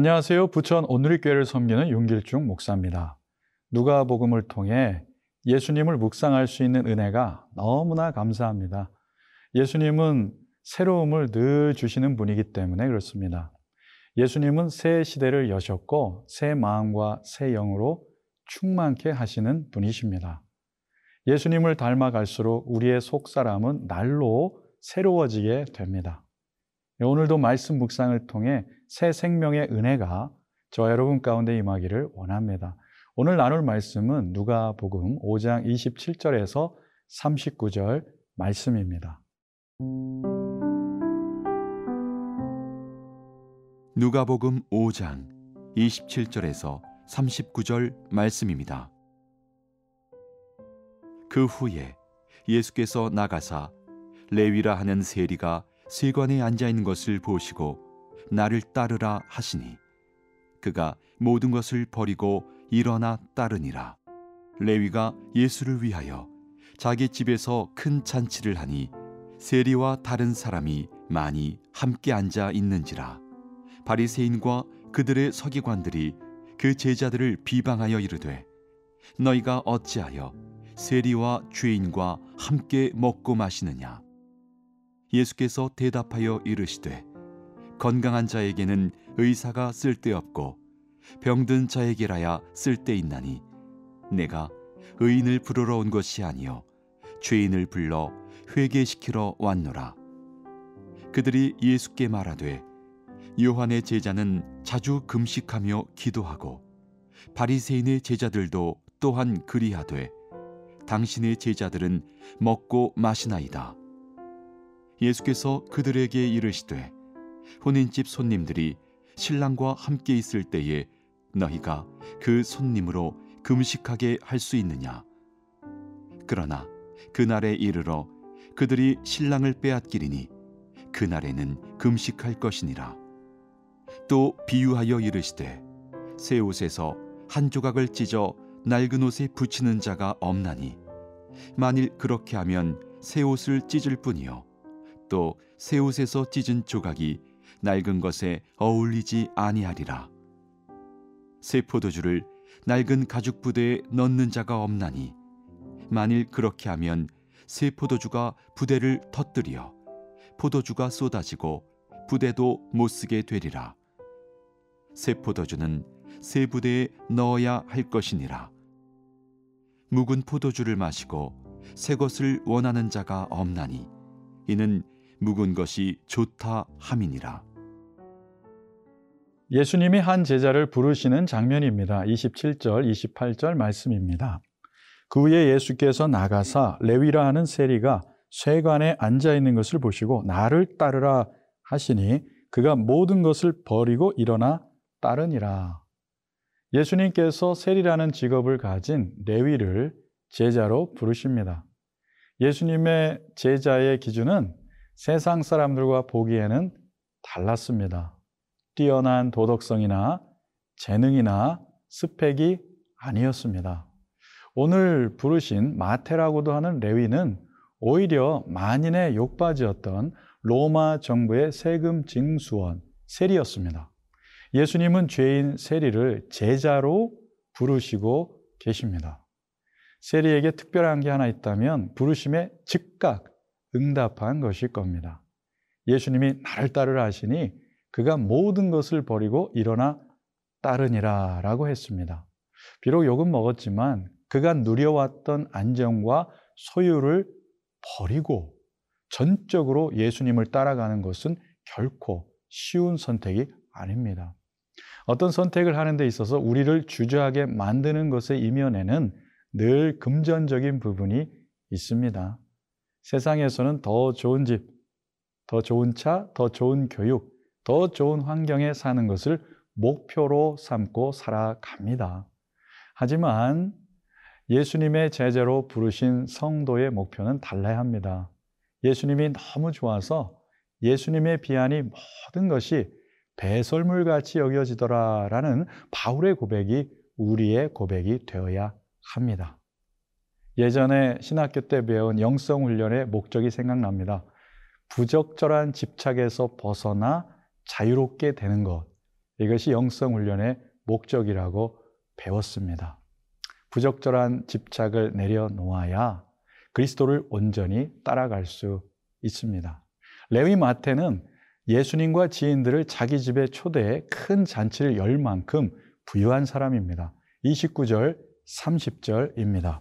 안녕하세요. 부천 온누리교회를 섬기는 윤길중 목사입니다. 누가복음을 통해 예수님을 묵상할 수 있는 은혜가 너무나 감사합니다. 예수님은 새로움을 늘 주시는 분이기 때문에 그렇습니다. 예수님은 새 시대를 여셨고 새 마음과 새 영으로 충만케 하시는 분이십니다. 예수님을 닮아갈수록 우리의 속사람은 날로 새로워지게 됩니다. 오늘도 말씀 묵상을 통해 새 생명의 은혜가 저와 여러분 가운데 임하기를 원합니다. 오늘 나눌 말씀은 누가복음 5장 27절에서 39절 말씀입니다. 누가복음 5장 27절에서 39절 말씀입니다. 그 후에 예수께서 나가사 레위라 하는 세리가 세관에 앉아 있는 것을 보시고 나를 따르라 하시니 그가 모든 것을 버리고 일어나 따르니라. 레위가 예수를 위하여 자기 집에서 큰 잔치를 하니 세리와 다른 사람이 많이 함께 앉아 있는지라. 바리새인과 그들의 서기관들이 그 제자들을 비방하여 이르되 너희가 어찌하여 세리와 죄인과 함께 먹고 마시느냐. 예수께서 대답하여 이르시되 건강한 자에게는 의사가 쓸데없고 병든 자에게라야 쓸데있나니 내가 의인을 부르러 온 것이 아니요 죄인을 불러 회개시키러 왔노라. 그들이 예수께 말하되 요한의 제자는 자주 금식하며 기도하고 바리새인의 제자들도 또한 그리하되 당신의 제자들은 먹고 마시나이다. 예수께서 그들에게 이르시되 혼인집 손님들이 신랑과 함께 있을 때에 너희가 그 손님으로 금식하게 할 수 있느냐. 그러나 그날에 이르러 그들이 신랑을 빼앗기리니 그날에는 금식할 것이니라. 또 비유하여 이르시되 새 옷에서 한 조각을 찢어 낡은 옷에 붙이는 자가 없나니 만일 그렇게 하면 새 옷을 찢을 뿐이요 또 새 옷에서 찢은 조각이 낡은 것에 어울리지 아니하리라. 새 포도주를 낡은 가죽 부대에 넣는 자가 없나니 만일 그렇게 하면 새 포도주가 부대를 터뜨려 포도주가 쏟아지고 부대도 못 쓰게 되리라. 새 포도주는 새 부대에 넣어야 할 것이니라. 묵은 포도주를 마시고 새 것을 원하는 자가 없나니 이는 묵은 것이 좋다 함이니라. 예수님이 한 제자를 부르시는 장면입니다. 27절, 28절 말씀입니다. 그 후에 예수께서 나가사 레위라 하는 세리가 세관에 앉아 있는 것을 보시고 나를 따르라 하시니 그가 모든 것을 버리고 일어나 따르니라. 예수님께서 세리라는 직업을 가진 레위를 제자로 부르십니다. 예수님의 제자의 기준은 세상 사람들과 보기에는 달랐습니다. 뛰어난 도덕성이나 재능이나 스펙이 아니었습니다. 오늘 부르신 마태라고도 하는 레위는 오히려 만인의 욕받이였던 로마 정부의 세금 징수원 세리였습니다. 예수님은 죄인 세리를 제자로 부르시고 계십니다. 세리에게 특별한 게 하나 있다면 부르심에 즉각 응답한 것일 겁니다. 예수님이 나를 따르라 하시니 그가 모든 것을 버리고 일어나 따르니라 라고 했습니다. 비록 욕은 먹었지만 그가 누려왔던 안정과 소유를 버리고 전적으로 예수님을 따라가는 것은 결코 쉬운 선택이 아닙니다. 어떤 선택을 하는 데 있어서 우리를 주저하게 만드는 것의 이면에는 늘 금전적인 부분이 있습니다. 세상에서는 더 좋은 집, 더 좋은 차, 더 좋은 교육, 더 좋은 환경에 사는 것을 목표로 삼고 살아갑니다. 하지만 예수님의 제자로 부르신 성도의 목표는 달라야 합니다. 예수님이 너무 좋아서 예수님의 비안이 모든 것이 배설물같이 여겨지더라라는 바울의 고백이 우리의 고백이 되어야 합니다. 예전에 신학교 때 배운 영성훈련의 목적이 생각납니다. 부적절한 집착에서 벗어나 자유롭게 되는 것, 이것이 영성훈련의 목적이라고 배웠습니다. 부적절한 집착을 내려놓아야 그리스도를 온전히 따라갈 수 있습니다. 레위 마태는 예수님과 지인들을 자기 집에 초대해 큰 잔치를 열 만큼 부유한 사람입니다. 29절, 30절입니다.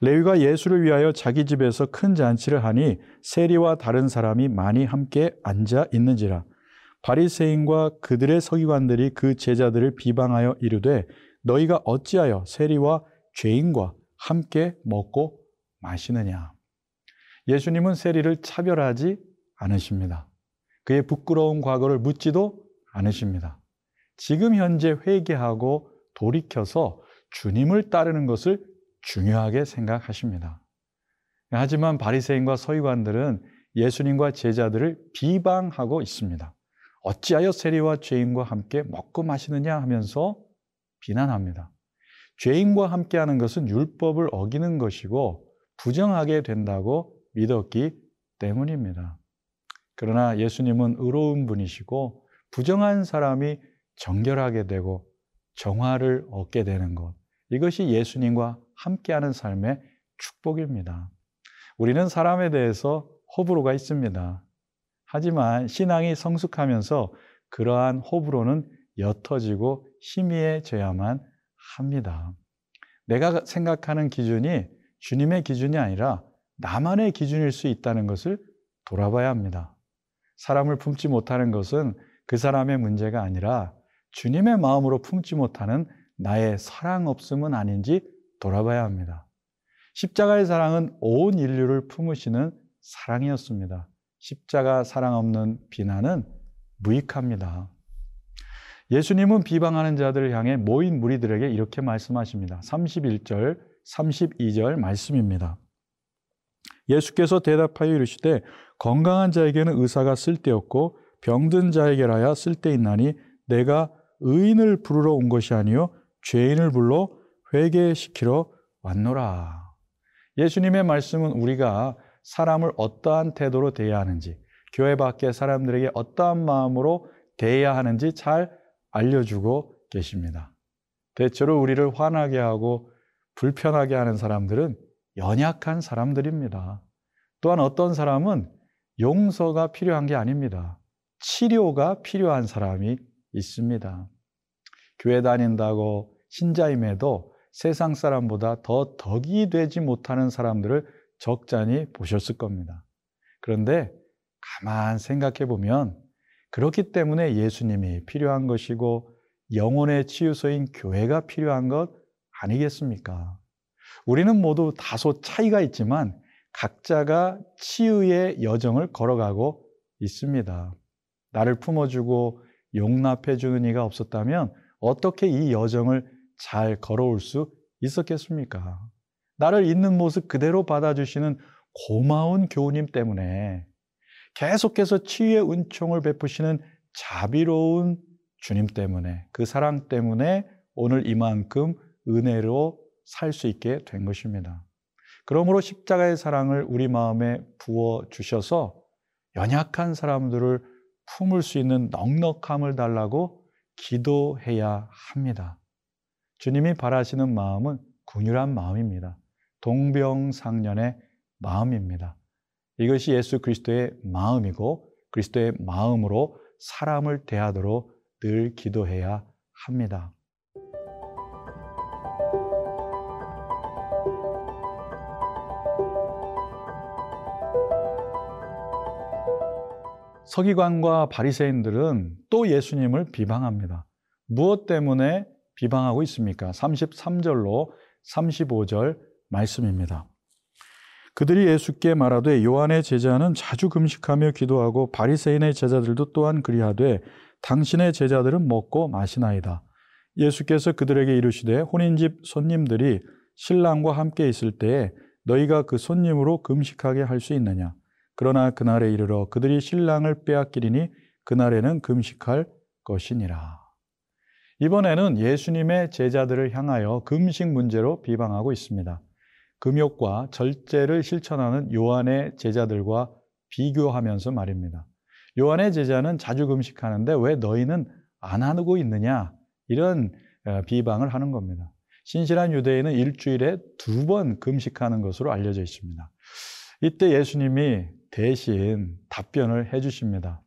레위가 예수를 위하여 자기 집에서 큰 잔치를 하니 세리와 다른 사람이 많이 함께 앉아 있는지라. 바리새인과 그들의 서기관들이 그 제자들을 비방하여 이르되 너희가 어찌하여 세리와 죄인과 함께 먹고 마시느냐. 예수님은 세리를 차별하지 않으십니다. 그의 부끄러운 과거를 묻지도 않으십니다. 지금 현재 회개하고 돌이켜서 주님을 따르는 것을 중요하게 생각하십니다. 하지만 바리새인과 서기관들은 예수님과 제자들을 비방하고 있습니다. 어찌하여 세리와 죄인과 함께 먹고 마시느냐 하면서 비난합니다. 죄인과 함께하는 것은 율법을 어기는 것이고 부정하게 된다고 믿었기 때문입니다. 그러나 예수님은 의로운 분이시고 부정한 사람이 정결하게 되고 정화를 얻게 되는 것, 이것이 예수님과 함께하는 삶의 축복입니다. 우리는 사람에 대해서 호불호가 있습니다. 하지만 신앙이 성숙하면서 그러한 호불호는 옅어지고 희미해져야만 합니다. 내가 생각하는 기준이 주님의 기준이 아니라 나만의 기준일 수 있다는 것을 돌아봐야 합니다. 사람을 품지 못하는 것은 그 사람의 문제가 아니라 주님의 마음으로 품지 못하는 나의 사랑 없음은 아닌지 돌아봐야 합니다. 십자가의 사랑은 온 인류를 품으시는 사랑이었습니다. 십자가 사랑 없는 비난은 무익합니다. 예수님은 비방하는 자들을 향해 모인 무리들에게 이렇게 말씀하십니다. 31절, 32절 말씀입니다. 예수께서 대답하여 이르시되 건강한 자에게는 의사가 쓸데없고 병든 자에게라야 쓸데있나니 내가 의인을 부르러 온 것이 아니요 죄인을 불러 회개시키러 왔노라. 예수님의 말씀은 우리가 사람을 어떠한 태도로 대해야 하는지, 교회 밖의 사람들에게 어떠한 마음으로 대해야 하는지 잘 알려주고 계십니다. 대체로 우리를 화나게 하고 불편하게 하는 사람들은 연약한 사람들입니다. 또한 어떤 사람은 용서가 필요한 게 아닙니다. 치료가 필요한 사람이 있습니다. 교회 다닌다고 신자임에도 세상 사람보다 더 덕이 되지 못하는 사람들을 적잖이 보셨을 겁니다. 그런데 가만 생각해 보면 그렇기 때문에 예수님이 필요한 것이고 영혼의 치유소인 교회가 필요한 것 아니겠습니까? 우리는 모두 다소 차이가 있지만 각자가 치유의 여정을 걸어가고 있습니다. 나를 품어주고 용납해 주는 이가 없었다면 어떻게 이 여정을 잘 걸어올 수 있었겠습니까? 나를 있는 모습 그대로 받아주시는 고마운 교우님 때문에, 계속해서 치유의 은총을 베푸시는 자비로운 주님 때문에, 그 사랑 때문에 오늘 이만큼 은혜로 살 수 있게 된 것입니다. 그러므로 십자가의 사랑을 우리 마음에 부어주셔서 연약한 사람들을 품을 수 있는 넉넉함을 달라고 기도해야 합니다. 주님이 바라시는 마음은 긍휼한 마음입니다. 동병상련의 마음입니다. 이것이 예수 그리스도의 마음이고 그리스도의 마음으로 사람을 대하도록 늘 기도해야 합니다. 서기관과 바리새인들은 또 예수님을 비방합니다. 무엇 때문에 비방하고 있습니까? 33절로 35절 말씀입니다. 그들이 예수께 말하되 요한의 제자는 자주 금식하며 기도하고 바리새인의 제자들도 또한 그리하되 당신의 제자들은 먹고 마시나이다. 예수께서 그들에게 이르시되 혼인집 손님들이 신랑과 함께 있을 때에 너희가 그 손님으로 금식하게 할 수 있느냐. 그러나 그날에 이르러 그들이 신랑을 빼앗기리니 그날에는 금식할 것이니라. 이번에는 예수님의 제자들을 향하여 금식 문제로 비방하고 있습니다. 금욕과 절제를 실천하는 요한의 제자들과 비교하면서 말입니다. 요한의 제자는 자주 금식하는데 왜 너희는 안 하고 있느냐, 이런 비방을 하는 겁니다. 신실한 유대인은 일주일에 2번 금식하는 것으로 알려져 있습니다. 이때 예수님이 대신 답변을 해 주십니다.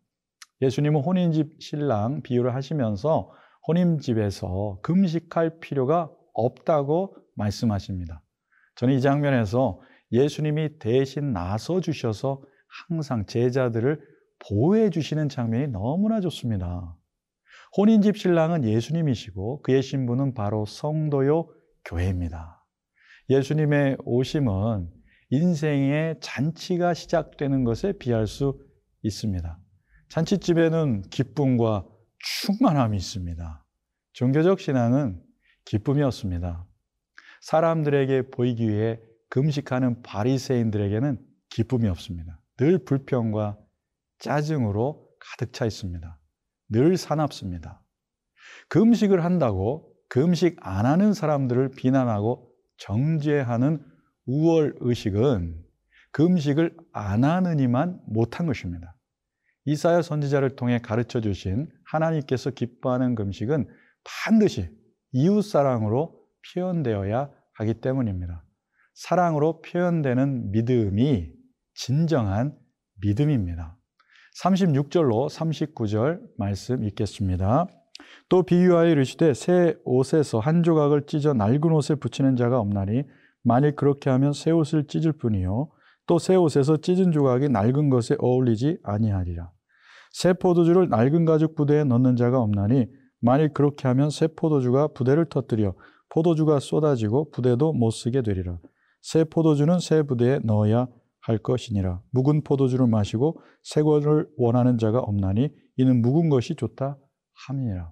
예수님은 혼인집 신랑 비유를 하시면서 혼인집에서 금식할 필요가 없다고 말씀하십니다. 저는 이 장면에서 예수님이 대신 나서 주셔서 항상 제자들을 보호해 주시는 장면이 너무나 좋습니다. 혼인집 신랑은 예수님이시고 그의 신부는 바로 성도요 교회입니다. 예수님의 오심은 인생의 잔치가 시작되는 것에 비할 수 있습니다. 잔치집에는 기쁨과 충만함이 있습니다. 종교적 신앙은 기쁨이 없습니다. 사람들에게 보이기 위해 금식하는 바리새인들에게는 기쁨이 없습니다. 늘 불평과 짜증으로 가득 차 있습니다. 늘 사납습니다. 금식을 한다고 금식 안 하는 사람들을 비난하고 정죄하는 우월의식은 금식을 안 하느니만 못한 것입니다. 이사야 선지자를 통해 가르쳐 주신 하나님께서 기뻐하는 금식은 반드시 이웃사랑으로 표현되어야 하기 때문입니다. 사랑으로 표현되는 믿음이 진정한 믿음입니다. 36절로 39절 말씀 읽겠습니다. 또 비유하여 이르시되 새 옷에서 한 조각을 찢어 낡은 옷에 붙이는 자가 없나니 만일 그렇게 하면 새 옷을 찢을 뿐이요 또 새 옷에서 찢은 조각이 낡은 것에 어울리지 아니하리라. 새 포도주를 낡은 가죽 부대에 넣는 자가 없나니 만일 그렇게 하면 새 포도주가 부대를 터뜨려 포도주가 쏟아지고 부대도 못 쓰게 되리라. 새 포도주는 새 부대에 넣어야 할 것이니라. 묵은 포도주를 마시고 새 것을 원하는 자가 없나니 이는 묵은 것이 좋다 함이니라.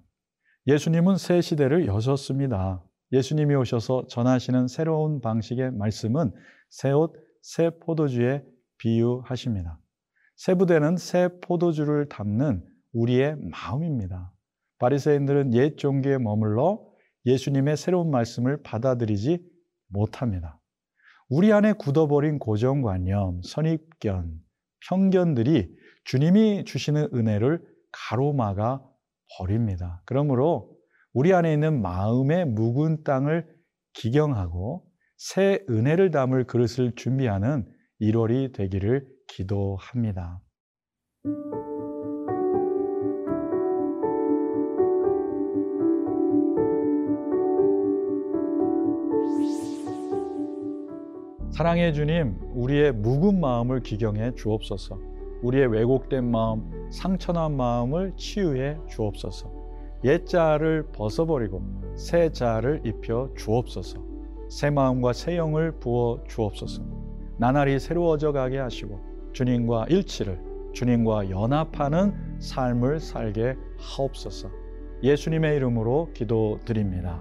예수님은 새 시대를 여셨습니다. 예수님이 오셔서 전하시는 새로운 방식의 말씀은 새 옷, 새 포도주에 비유하십니다. 새 부대는 새 포도주를 담는 우리의 마음입니다. 바리새인들은 옛 종교에 머물러 예수님의 새로운 말씀을 받아들이지 못합니다. 우리 안에 굳어버린 고정관념, 선입견, 편견들이 주님이 주시는 은혜를 가로막아 버립니다. 그러므로 우리 안에 있는 마음의 묵은 땅을 기경하고 새 은혜를 담을 그릇을 준비하는 1월이 되기를 기도합니다. 사랑의 주님, 우리의 묵은 마음을 기경해 주옵소서. 우리의 왜곡된 마음, 상처난 마음을 치유해 주옵소서. 옛 자아를 벗어버리고 새 자아를 입혀 주옵소서. 새 마음과 새 영을 부어 주옵소서. 나날이 새로워져 가게 하시고 주님과 일치를, 주님과 연합하는 삶을 살게 하옵소서. 예수님의 이름으로 기도드립니다.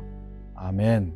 아멘.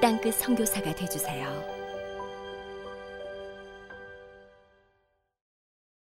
땅끝 선교사가 되어주세요.